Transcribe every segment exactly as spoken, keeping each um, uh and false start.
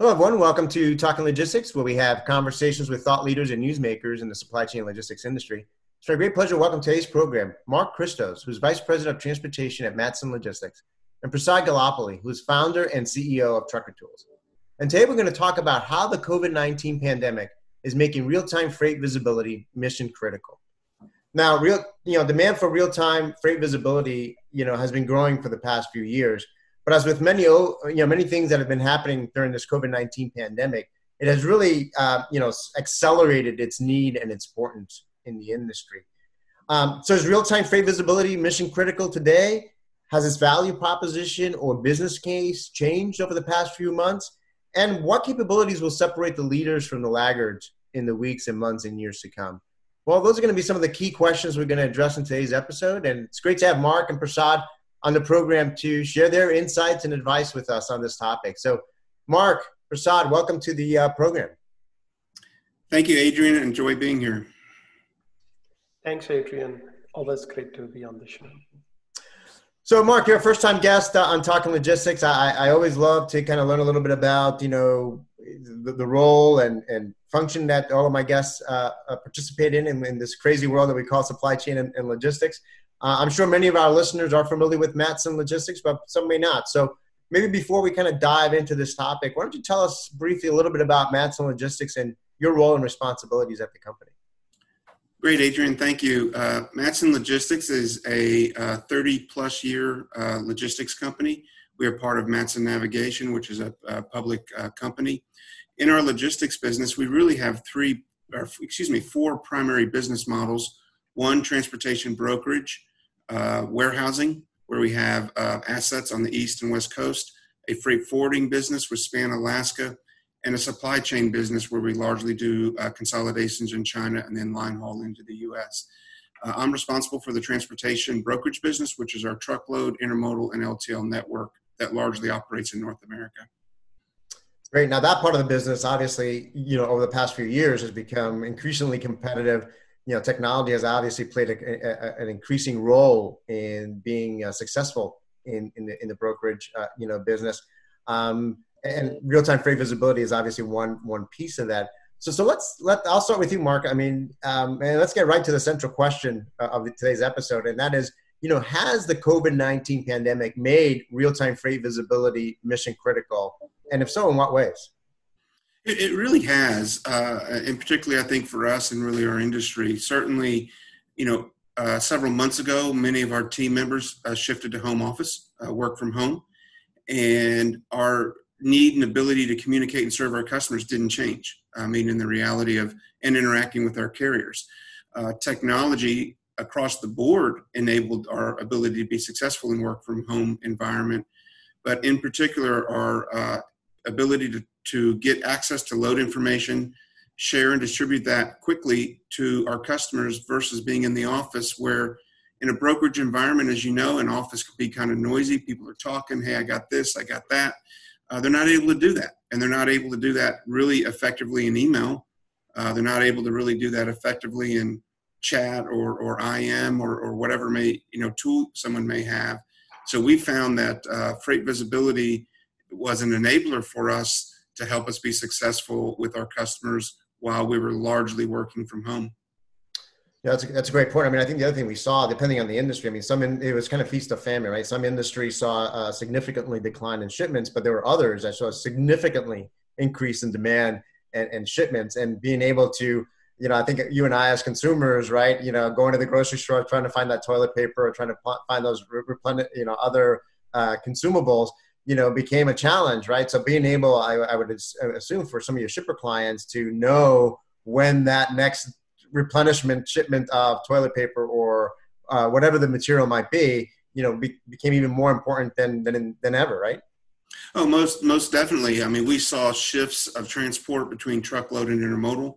Hello, everyone. Welcome to Talking Logistics, where we have conversations with thought leaders and newsmakers in the supply chain logistics industry. It's my great pleasure to welcome today's program, Mark Christos, who's Vice President of Transportation at Matson Logistics, and Prasad Galopoli, who's founder and C E O of Trucker Tools. And today we're going to talk about how the COVID nineteen pandemic is making real-time freight visibility mission critical. Now, real, you know, demand for real-time freight visibility, you know, has been growing for the past few years. But as with many, you know, many things that have been happening during this COVID nineteen pandemic, it has really, uh, you know, accelerated its need and its importance in the industry. Um, so is real-time freight visibility mission critical today? Has its value proposition or business case changed over the past few months? And what capabilities will separate the leaders from the laggards in the weeks and months and years to come? Well, those are going to be some of the key questions we're going to address in today's episode. And it's great to have Mark and Prasad on the program to share their insights and advice with us on this topic. So Mark, Prasad, welcome to the uh, program. Thank you, Adrian. Enjoy being here. Thanks, Adrian. Always great to be on the show. So Mark, you're a first-time guest uh, on Talking Logistics. I, I always love to kind of learn a little bit about, you know, the, the role and, and function that all of my guests uh, participate in, in in this crazy world that we call supply chain and, and logistics. Uh, I'm sure many of our listeners are familiar with Matson Logistics, but some may not. So maybe before we kind of dive into this topic, why don't you tell us briefly a little bit about Matson Logistics and your role and responsibilities at the company? Great, Adrian. Thank you. Uh, Matson Logistics is a uh, thirty-plus year uh, logistics company. We are part of Matson Navigation, which is a, a public uh, company. In our logistics business, we really have three, or, excuse me, four primary business models. One, transportation brokerage. Uh, warehousing, where we have uh, assets on the East and West Coast, a freight forwarding business with Span Alaska, and a supply chain business where we largely do uh, consolidations in China and then line haul into the U S. Uh, I'm responsible for the transportation brokerage business, which is our truckload, intermodal, and L T L network that largely operates in North America. Great. Now that part of the business, obviously, you know, over the past few years has become increasingly competitive. You know, technology has obviously played a, a, an increasing role in being uh, successful in, in the in the brokerage, uh, you know, business. Um, and real-time freight visibility is obviously one one piece of that. So, so let's let I'll start with you, Mark. I mean, um, and let's get right to the central question of today's episode, and that is, you know, has the COVID nineteen pandemic made real-time freight visibility mission critical, and if so, in what ways? It really has, uh, and particularly I think for us and really our industry. Certainly, you know, uh, several months ago, many of our team members uh, shifted to home office, uh, work from home, and our need and ability to communicate and serve our customers didn't change. I mean, in the reality of and interacting with our carriers. Uh, technology across the board enabled our ability to be successful in work from home environment, but in particular, our uh, ability to to get access to load information, share and distribute that quickly to our customers versus being in the office where in a brokerage environment, as you know, an office could be kind of noisy. People are talking, hey, I got this, I got that. Uh, they're not able to do that. And they're not able to do that really effectively in email. Uh, they're not able to really do that effectively in chat or, or I M or, or whatever may, you know, tool someone may have. So we found that uh, freight visibility was an enabler for us to help us be successful with our customers while we were largely working from home. Yeah, that's a, that's a great point. I mean, I think the other thing we saw, depending on the industry, I mean, some in, it was kind of feast of famine, right? Some industries saw a significantly decline in shipments, but there were others that saw a significantly increase in demand and, and shipments. And being able to, you know, I think you and I as consumers, right, you know, going to the grocery store, trying to find that toilet paper, or trying to find those, you know, other uh, consumables, you know, became a challenge, right? So being able, I, I would assume for some of your shipper clients to know when that next replenishment shipment of toilet paper or uh, whatever the material might be, you know, be, became even more important than, than, than ever, right? Oh, most, most definitely. I mean, we saw shifts of transport between truckload and intermodal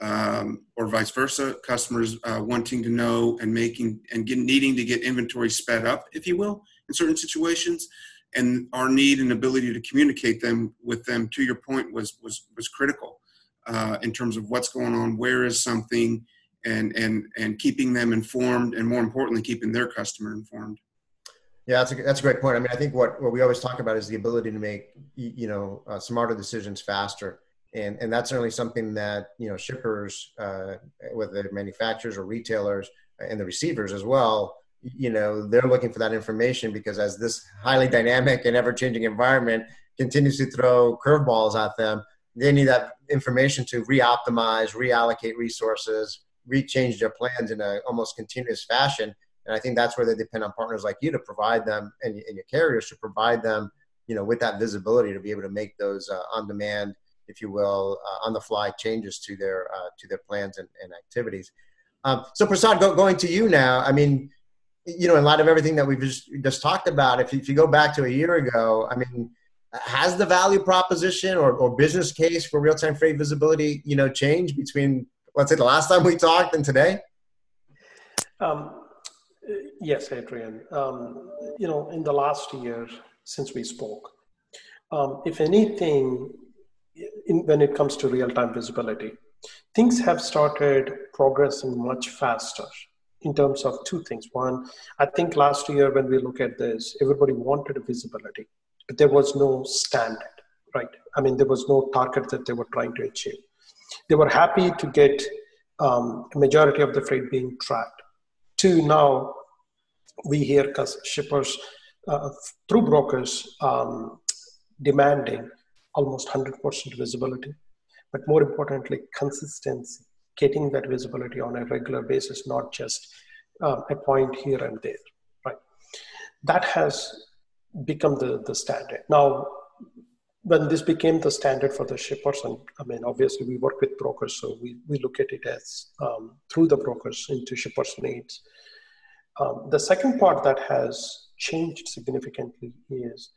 um, or vice versa, customers uh, wanting to know and making and get, needing to get inventory sped up, if you will, in certain situations. And our need and ability to communicate them with them, to your point, was was was critical uh, in terms of what's going on, where is something, and and and keeping them informed, and more importantly, keeping their customer informed. Yeah, that's a, that's a great point. I mean, I think what, what we always talk about is the ability to make, you know, uh, smarter decisions faster. And and that's certainly something that, you know, shippers, uh, whether they're manufacturers or retailers and the receivers as well, you know, they're looking for that information, because as this highly dynamic and ever-changing environment continues to throw curveballs at them, they need that information to re-optimize, reallocate resources, re-change their plans in a almost continuous fashion. And I think that's where they depend on partners like you to provide them, and, and your carriers to provide them, you know, with that visibility to be able to make those uh, on-demand, if you will, uh, on-the-fly changes to their uh, to their plans and, and activities. Um, so, Prasad, go, going to you now. I mean, you know, in light of everything that we've just, just talked about, if you, if you go back to a year ago, I mean, has the value proposition or, or business case for real-time freight visibility, you know, changed between, let's say, the last time we talked and today? Um. Yes, Adrian. Um, you know, in the last year since we spoke, um, if anything, in, when it comes to real-time visibility, things have started progressing much faster in terms of two things. One, I think last year when we look at this, everybody wanted visibility, but there was no standard, right? I mean, there was no target that they were trying to achieve. They were happy to get um, a majority of the freight being tracked. Two, now we hear shippers uh, through brokers um, demanding almost one hundred percent visibility, but more importantly, consistency, getting that visibility on a regular basis, not just uh, a point here and there, right? That has become the, the standard. Now, when this became the standard for the shippers, and I mean, obviously we work with brokers, so we, we look at it as um, through the brokers into shippers' needs. Um, the second part that has changed significantly is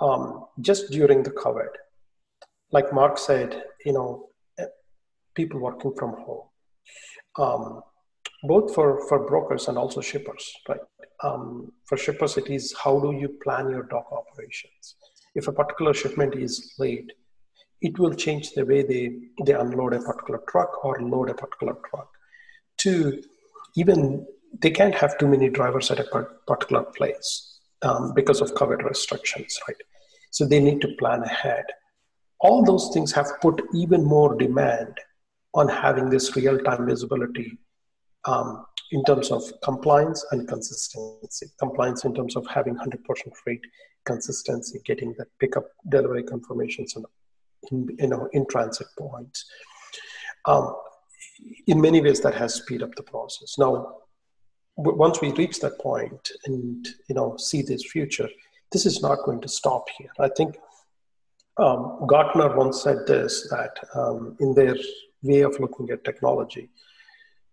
um, just during the COVID, like Mark said, you know, people working from home, um, both for, for brokers and also shippers, right? Um, for shippers, it is how do you plan your dock operations? If a particular shipment is late, it will change the way they, they unload a particular truck or load a particular truck. Two, even they can't have too many drivers at a particular place um, because of COVID restrictions, right? So they need to plan ahead. All those things have put even more demand on having this real-time visibility um, in terms of compliance and consistency. Compliance in terms of having one hundred percent freight, consistency, getting that pickup, delivery confirmations, and in, you know, in transit points. Um, in many ways, that has speed up the process. Now, w- once we reach that point and you know see this future, this is not going to stop here. I think um, Gartner once said this, that um, in their way of looking at technology,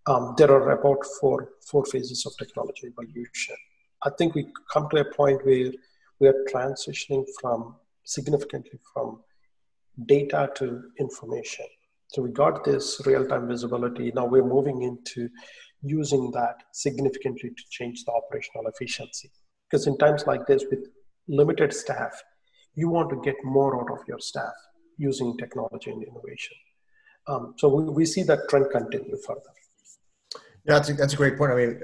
um, there are about four four phases of technology evolution. I think we come to a point where we are transitioning from significantly from data to information. So we got this real-time visibility. Now we're moving into using that significantly to change the operational efficiency. Because in times like this with limited staff, you want to get more out of your staff using technology and innovation. Um, so we, we see that trend continue further. Yeah, that's a, that's a great point. I mean,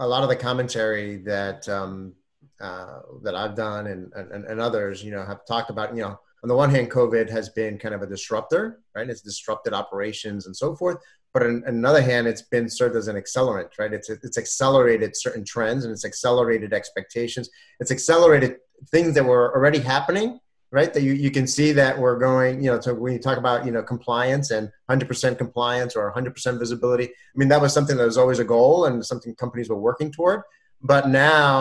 a lot of the commentary that, um, Uh, that I've done and, and and others, you know, have talked about, you know, on the one hand, COVID has been kind of a disruptor, right? It's disrupted operations and so forth. But on, on the other hand, it's been served as an accelerant, right? It's it's accelerated certain trends, and it's accelerated expectations. It's accelerated things that were already happening, right? That you, you can see that we're going, you know, so when you talk about, you know, compliance and one hundred percent compliance or one hundred percent visibility, I mean, that was something that was always a goal and something companies were working toward. But now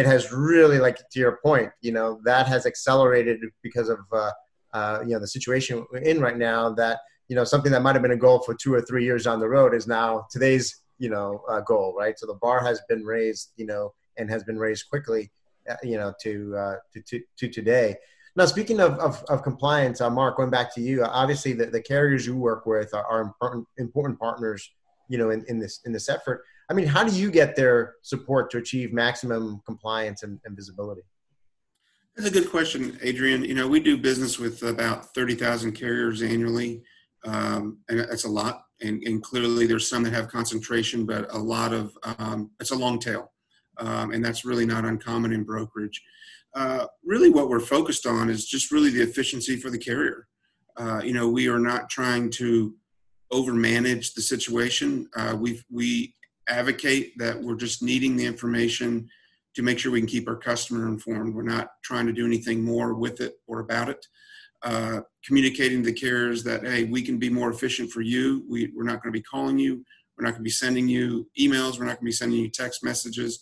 it has really, like to your point, you know, that has accelerated because of, uh, uh, you know, the situation we're in right now, that, you know, something that might have been a goal for two or three years down the road is now today's, you know, uh, goal, right? So the bar has been raised, you know, and has been raised quickly, uh, you know, to, uh, to to to today. Now, speaking of, of, of compliance, uh, Mark, going back to you, obviously the, the carriers you work with are, are important, important partners, you know, in, in this in this effort. I mean, how do you get their support to achieve maximum compliance and, and visibility? That's a good question, Adrian. You know, we do business with about thirty thousand carriers annually, um, and that's a lot. And, and clearly there's some that have concentration, but a lot of, um, it's a long tail. um, and that's really not uncommon in brokerage. Uh, really what we're focused on is just really the efficiency for the carrier. Uh, you know, we are not trying to overmanage the situation. Uh, we we advocate that we're just needing the information to make sure we can keep our customer informed. We're not trying to do anything more with it or about it. Uh, communicating to the carriers that, hey, we can be more efficient for you. We, we're not going to be calling you. We're not going to be sending you emails. We're not going to be sending you text messages.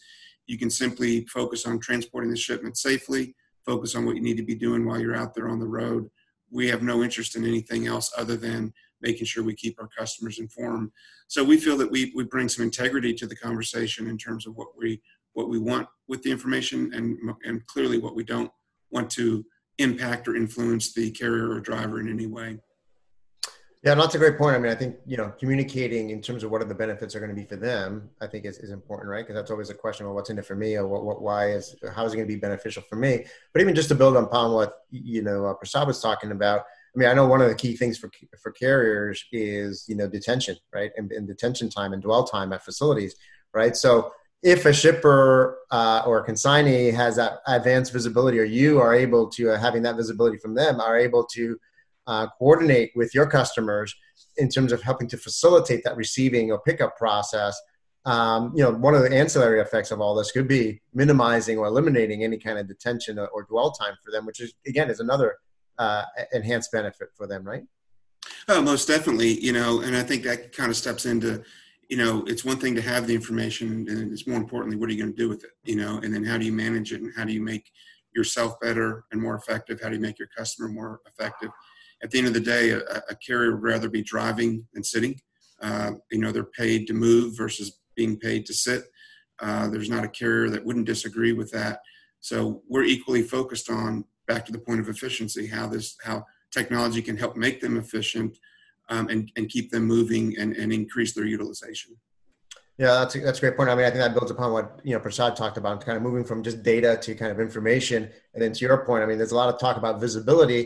You can simply focus on transporting the shipment safely, focus on what you need to be doing while you're out there on the road. We have no interest in anything else other than making sure we keep our customers informed. So we feel that we, we bring some integrity to the conversation in terms of what we what we want with the information and, and clearly what we don't want to impact or influence the carrier or driver in any way. Yeah, that's a great point. I mean, I think, you know, communicating in terms of what are the benefits are going to be for them, I think is, is important, right? Because that's always a question of what's in it for me or what, what, why is, how is it going to be beneficial for me? But even just to build upon what, you know, uh, Prasad was talking about, I mean, I know one of the key things for for carriers is, you know, detention, right? And, and detention time and dwell time at facilities, right? So if a shipper uh, or a consignee has that advanced visibility, or you are able to, uh, having that visibility from them, are able to Uh, coordinate with your customers in terms of helping to facilitate that receiving or pickup process. Um, you know, one of the ancillary effects of all this could be minimizing or eliminating any kind of detention or, or dwell time for them, which is, again, is another uh, enhanced benefit for them, right? Oh, most definitely, you know, and I think that kind of steps into, you know, it's one thing to have the information, and it's more importantly, what are you going to do with it, you know, and then how do you manage it, and how do you make yourself better and more effective? How do you make your customer more effective? At the end of the day, a, a carrier would rather be driving than sitting. Uh, you know, they're paid to move versus being paid to sit. Uh, there's not a carrier that wouldn't disagree with that. So we're equally focused on, back to the point of efficiency, how this, how technology can help make them efficient um, and, and keep them moving and, and increase their utilization. Yeah, that's a, that's a great point. I mean, I think that builds upon what, you know, Prasad talked about, kind of moving from just data to kind of information. And then to your point, I mean, there's a lot of talk about visibility,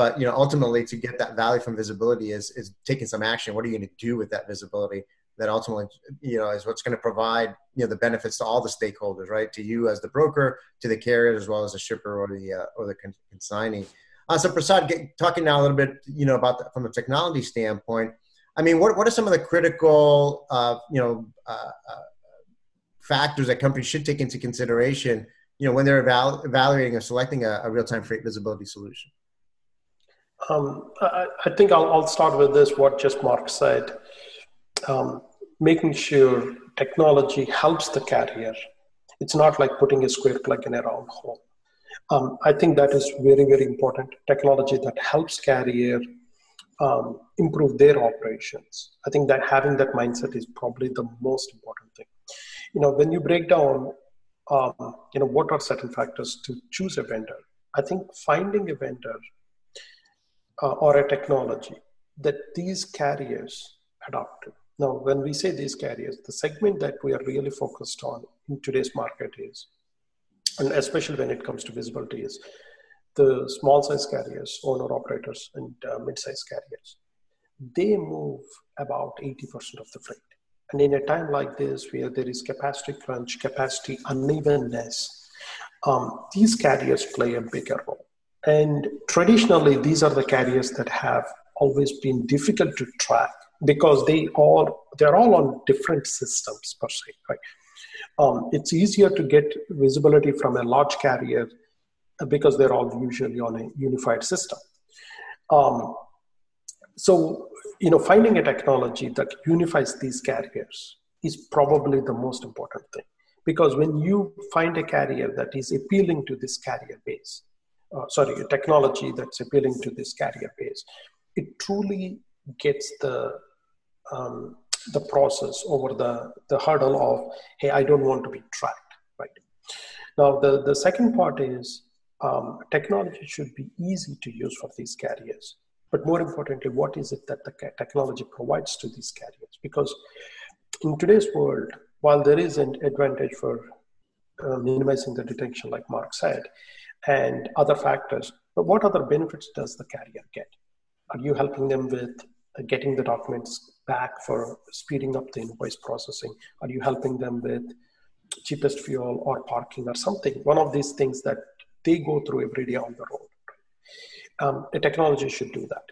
but, you know, ultimately to get that value from visibility is, is taking some action. What are you going to do with that visibility that ultimately, you know, is what's going to provide, you know, the benefits to all the stakeholders, right? To you as the broker, to the carrier, as well as the shipper or the, uh, or the consignee. Uh, so Prasad, get, talking now a little bit, you know, about the, from a technology standpoint, I mean, what, what are some of the critical, uh, you know, uh, uh, factors that companies should take into consideration, you know, when they're evalu- evaluating or selecting a, a real-time freight visibility solution? Um, I, I think I'll, I'll start with this, what just Mark said, um, making sure technology helps the carrier. It's not like putting a square peg in a round hole. Um, I think that is very, very important. Technology that helps carrier um, improve their operations. I think that having that mindset is probably the most important thing. You know, when you break down, um, you know, what are certain factors to choose a vendor? I think finding a vendor Uh, or a technology that these carriers adopt. Now, when we say these carriers, the segment that we are really focused on in today's market is, and especially when it comes to visibility, is the small size carriers, owner operators, and uh, mid-size carriers. They move about eighty percent of the freight. And in a time like this, where there is capacity crunch, capacity unevenness, um, these carriers play a bigger role. And traditionally, these are the carriers that have always been difficult to track because they all, they're all on different systems per se, right? Um, it's easier to get visibility from a large carrier because they're all usually on a unified system. Um, so, you know, finding a technology that unifies these carriers is probably the most important thing, because when you find a carrier that is appealing to this carrier base, Uh, sorry, a technology that's appealing to this carrier base, it truly gets the um, the process over the, the hurdle of, hey, I don't want to be tracked, right? Now, the, the second part is um, technology should be easy to use for these carriers. But more importantly, what is it that the technology provides to these carriers? Because in today's world, while there is an advantage for uh, minimizing the detection, like Mark said, and other factors, but what other benefits does the carrier get? Are you helping them with getting the documents back for speeding up the invoice processing? Are you helping them with cheapest fuel or parking or something, one of these things that they go through every day on the road. Um, a technology should do that.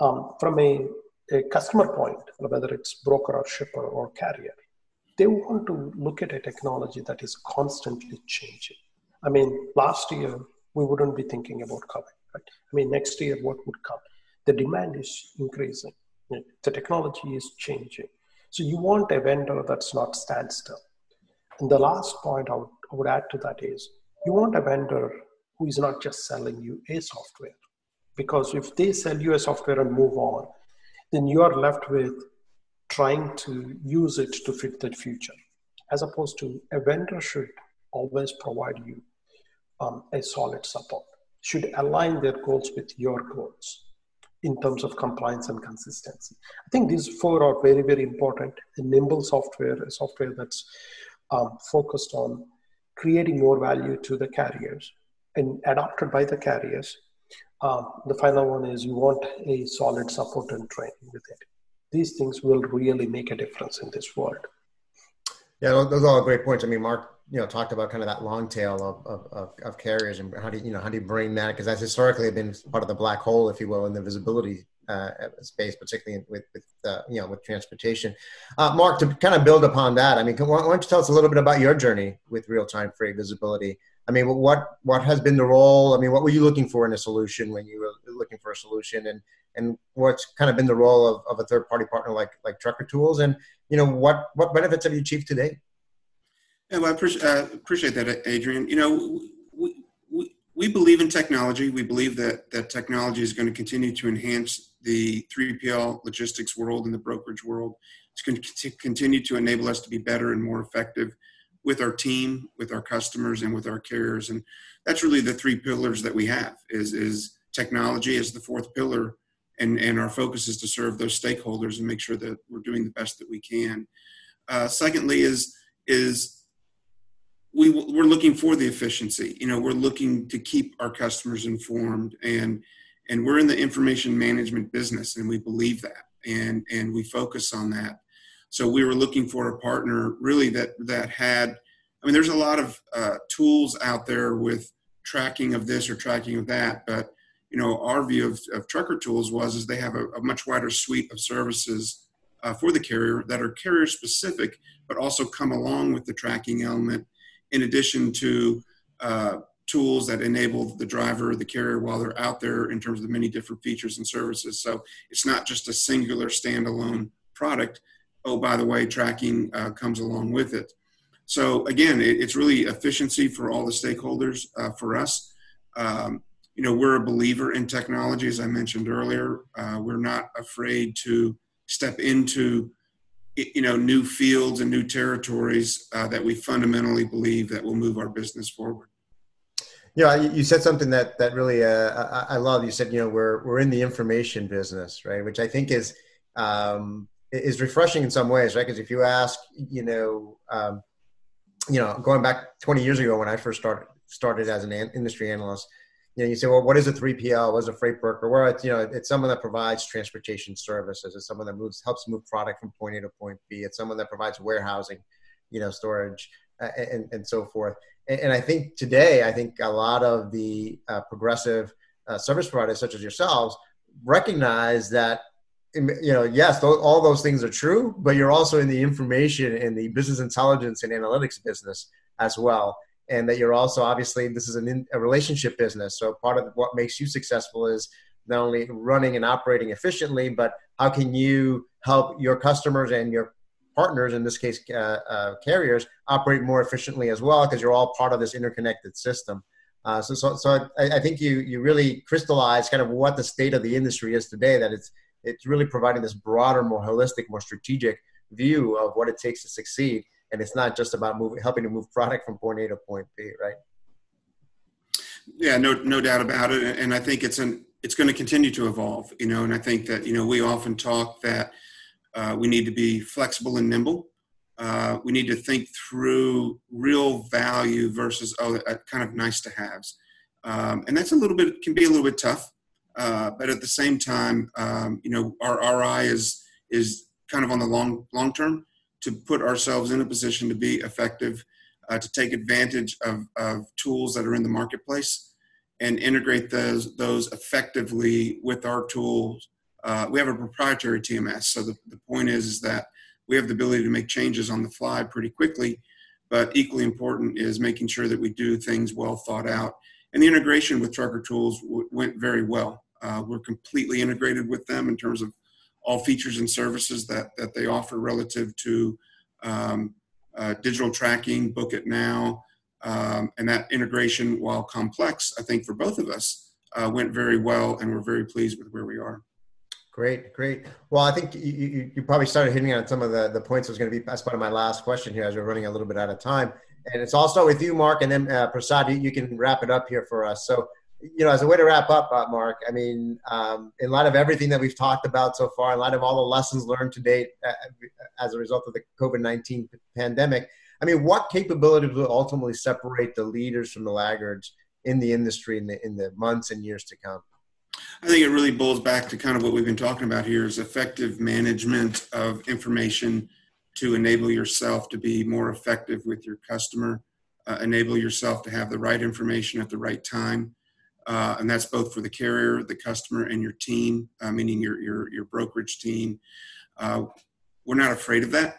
Um, from a, a customer point, whether it's broker or shipper or carrier, they want to look at a technology that is constantly changing. I mean, last year, we wouldn't be thinking about COVID, right? I mean, next year, what would come? The demand is increasing. The technology is changing. So you want a vendor that's not standstill. And the last point I would, I would add to that is, you want a vendor who is not just selling you a software. Because if they sell you a software and move on, then you are left with trying to use it to fit the future. As opposed to a vendor should always provide you um, a solid support, should align their goals with your goals in terms of compliance and consistency. I think these four are very, very important. A nimble software, a software that's um, focused on creating more value to the carriers and adopted by the carriers. Um, the final one is you want a solid support and training with it. These things will really make a difference in this world. Yeah, those are all great points. I mean, Mark, you know, talked about kind of that long tail of, of, of, of carriers and how do you, you know, how do you bring that? Because that's historically been part of the black hole, if you will, in the visibility uh, space, particularly with, with uh, you know, with transportation. Uh, Mark, to kind of build upon that, I mean, why don't you tell us a little bit about your journey with real-time freight visibility? I mean, what, what has been the role? I mean, what were you looking for in a solution when you were looking for a solution, and, and what's kind of been the role of, of a third party partner like, like Trucker Tools? And, you know, what, what benefits have you achieved today? Yeah, well, I appreciate, uh, appreciate that, Adrian. You know, we, we, we believe in technology. We believe that, that technology is going to continue to enhance the three P L logistics world and the brokerage world. It's going to continue to enable us to be better and more effective with our team, with our customers, and with our carriers. And that's really the three pillars that we have, is, is technology is the fourth pillar, and, and our focus is to serve those stakeholders and make sure that we're doing the best that we can. Uh, secondly is, is we, we're looking for the efficiency. You know, we're looking to keep our customers informed, and, and we're in the information management business, and we believe that, and, and we focus on that. So we were looking for a partner really that, that had, I mean, there's a lot of uh, tools out there with tracking of this or tracking of that, but, you know, our view of, of Trucker Tools was, is they have a, a much wider suite of services uh, for the carrier that are carrier specific, but also come along with the tracking element, in addition to uh, tools that enable the driver, the carrier while they're out there in terms of the many different features and services. So it's not just a singular standalone product. Oh, by the way, tracking uh, comes along with it. So again, it, it's really efficiency for all the stakeholders uh, for us. Um, you know, we're a believer in technology, as I mentioned earlier. Uh, we're not afraid to step into, you know, new fields and new territories uh, that we fundamentally believe that will move our business forward. Yeah, you said something that that really uh, I, I love. You said, you know, we're we're in the information business, right? Which I think is. Um, is refreshing in some ways, right? Because if you ask, you know, um, you know, going back twenty years ago when I first started started as an an industry analyst, you know, you say, well, what is a three P L? What is a freight broker? Well, it's, you know, it's someone that provides transportation services. It's someone that moves, helps move product from point A to point B. It's someone that provides warehousing, you know, storage, uh, and, and so forth. And, and I think today, I think a lot of the uh, progressive uh, service providers, such as yourselves, recognize that, you know, yes, th- all those things are true, but you're also in the information and the business intelligence and analytics business as well. And that you're also, obviously, this is an in, a relationship business. So part of what makes you successful is not only running and operating efficiently, but how can you help your customers and your partners, in this case, uh, uh, carriers, operate more efficiently as well, because you're all part of this interconnected system. Uh, so so, so I, I think you you really crystallize kind of what the state of the industry is today, that it's It's really providing this broader, more holistic, more strategic view of what it takes to succeed. And it's not just about moving, helping to move product from point A to point B, right? Yeah, no, no doubt about it. And I think it's an, it's going to continue to evolve, you know, and I think that, you know, we often talk that uh, we need to be flexible and nimble. Uh, we need to think through real value versus, oh, kind of nice to haves. Um, and that's a little bit, can be a little bit tough. Uh, but at the same time, um, you know, our, our eye is is kind of on the long long term to put ourselves in a position to be effective uh, to take advantage of, of tools that are in the marketplace and integrate those, those effectively with our tools. Uh, we have a proprietary T M S, so the, the point is, is that we have the ability to make changes on the fly pretty quickly, but equally important is making sure that we do things well thought out. And the integration with Trucker Tools w went very well. Uh, we're completely integrated with them in terms of all features and services that, that they offer relative to um, uh, digital tracking, Book It Now, um, and that integration, while complex, I think for both of us, uh, went very well, and we're very pleased with where we are. Great, great. Well, I think you, you, you probably started hitting on some of the, the points that was going to be as part of my last question here, as we're running a little bit out of time. And it's all start with you, Mark, and then uh, Prasad, you, you can wrap it up here for us. So, you know, as a way to wrap up, uh, Mark, I mean, um, in light of everything that we've talked about so far, in light of all the lessons learned to date uh, as a result of the COVID nineteen pandemic, I mean, what capabilities will ultimately separate the leaders from the laggards in the industry in the, in the months and years to come? I think it really boils back to kind of what we've been talking about here is effective management of information to enable yourself to be more effective with your customer, uh, enable yourself to have the right information at the right time. Uh, and that's both for the carrier, the customer, and your team, uh, meaning your, your, your brokerage team. Uh, we're not afraid of that.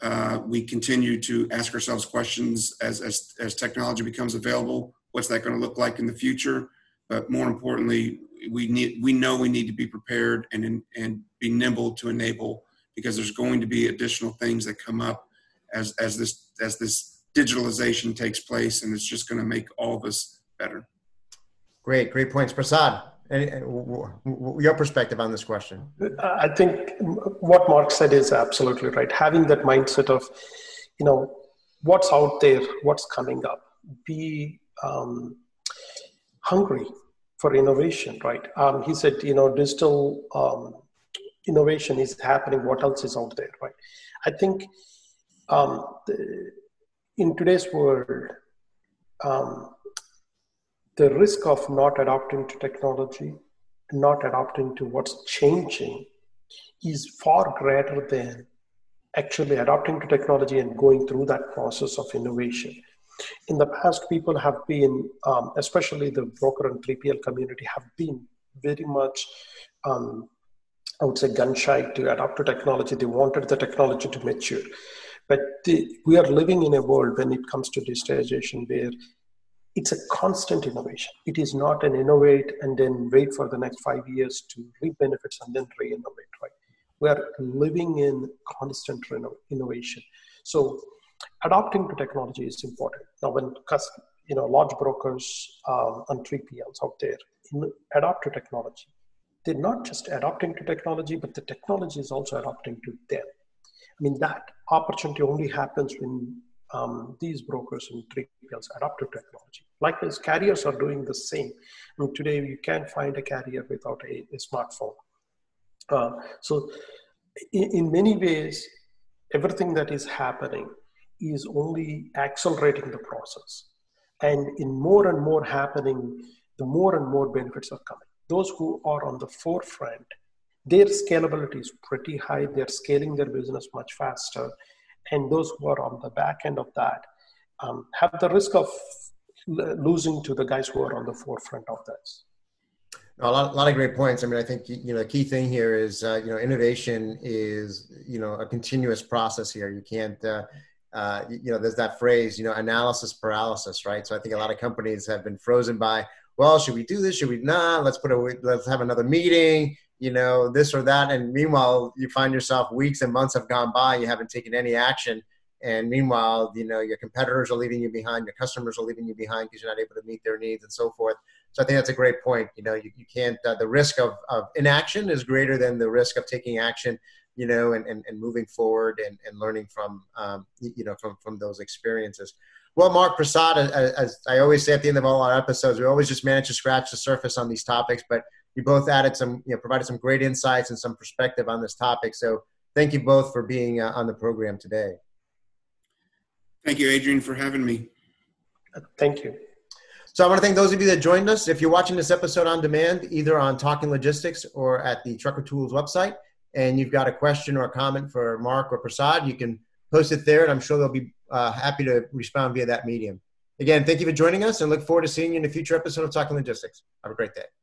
Uh, we continue to ask ourselves questions as, as, as technology becomes available. What's that going to look like in the future? But more importantly, we need we know we need to be prepared and in, and be nimble to enable, because there's going to be additional things that come up as as this as this digitalization takes place, and it's just going to make all of us better. Great, great points, Prasad. Any, your perspective on this question? I think what Mark said is absolutely right. Having that mindset of, you know, what's out there, what's coming up, be um, hungry for innovation, right? Um, he said, you know, digital um, innovation is happening. What else is out there, right? I think um, the, in today's world, um, the risk of not adapting to technology, not adapting to what's changing, is far greater than actually adapting to technology and going through that process of innovation. In the past, people have been, um, especially the broker and three P L community, have been very much, um, I would say, gun-shy to adapt to technology. They wanted the technology to mature. But the, we are living in a world, when it comes to digitization, where it's a constant innovation. It is not an innovate and then wait for the next five years to reap benefits and then re-innovate, right? We are living in constant innovation. So adopting to technology is important. Now, when you know large brokers um, and three P Ls out there adopt to technology, they're not just adopting to technology, but the technology is also adopting to them. I mean, that opportunity only happens when um, these brokers and three P Ls adopt to technology. Likewise, carriers are doing the same. I mean, today, you can't find a carrier without a, a smartphone. Uh, so in, in many ways, everything that is happening is only accelerating the process. And in more and more happening, the more and more benefits are coming. Those who are on the forefront, their scalability is pretty high. They're scaling their business much faster. And those who are on the back end of that um, have the risk of losing to the guys who are on the forefront of this. A lot, a lot of great points. I mean, I think, you know, the key thing here is, uh, you know, innovation is, you know, a continuous process here. You can't, uh, Uh, you know, there's that phrase, you know, analysis paralysis, right? So I think a lot of companies have been frozen by, well, should we do this? Should we not? Let's put a, let's have another meeting, you know, this or that. And meanwhile, you find yourself weeks and months have gone by, you haven't taken any action. And meanwhile, you know, your competitors are leaving you behind, your customers are leaving you behind because you're not able to meet their needs and so forth. So I think that's a great point. You know, you, you can't, uh, the risk of, of inaction is greater than the risk of taking action, you know, and, and, and moving forward and, and learning from, um, you know, from, from those experiences. Well, Mark, Prasad, as, as I always say at the end of all our episodes, we always just manage to scratch the surface on these topics, but you both added some, you know, provided some great insights and some perspective on this topic. So thank you both for being uh, on the program today. Thank you, Adrian, for having me. Thank you. So I want to thank those of you that joined us. If you're watching this episode on demand, either on Talking Logistics or at the Trucker Tools website, and you've got a question or a comment for Mark or Prasad, you can post it there, and I'm sure there'll be uh, happy to respond via that medium. Again, thank you for joining us and look forward to seeing you in a future episode of Talking Logistics. Have a great day.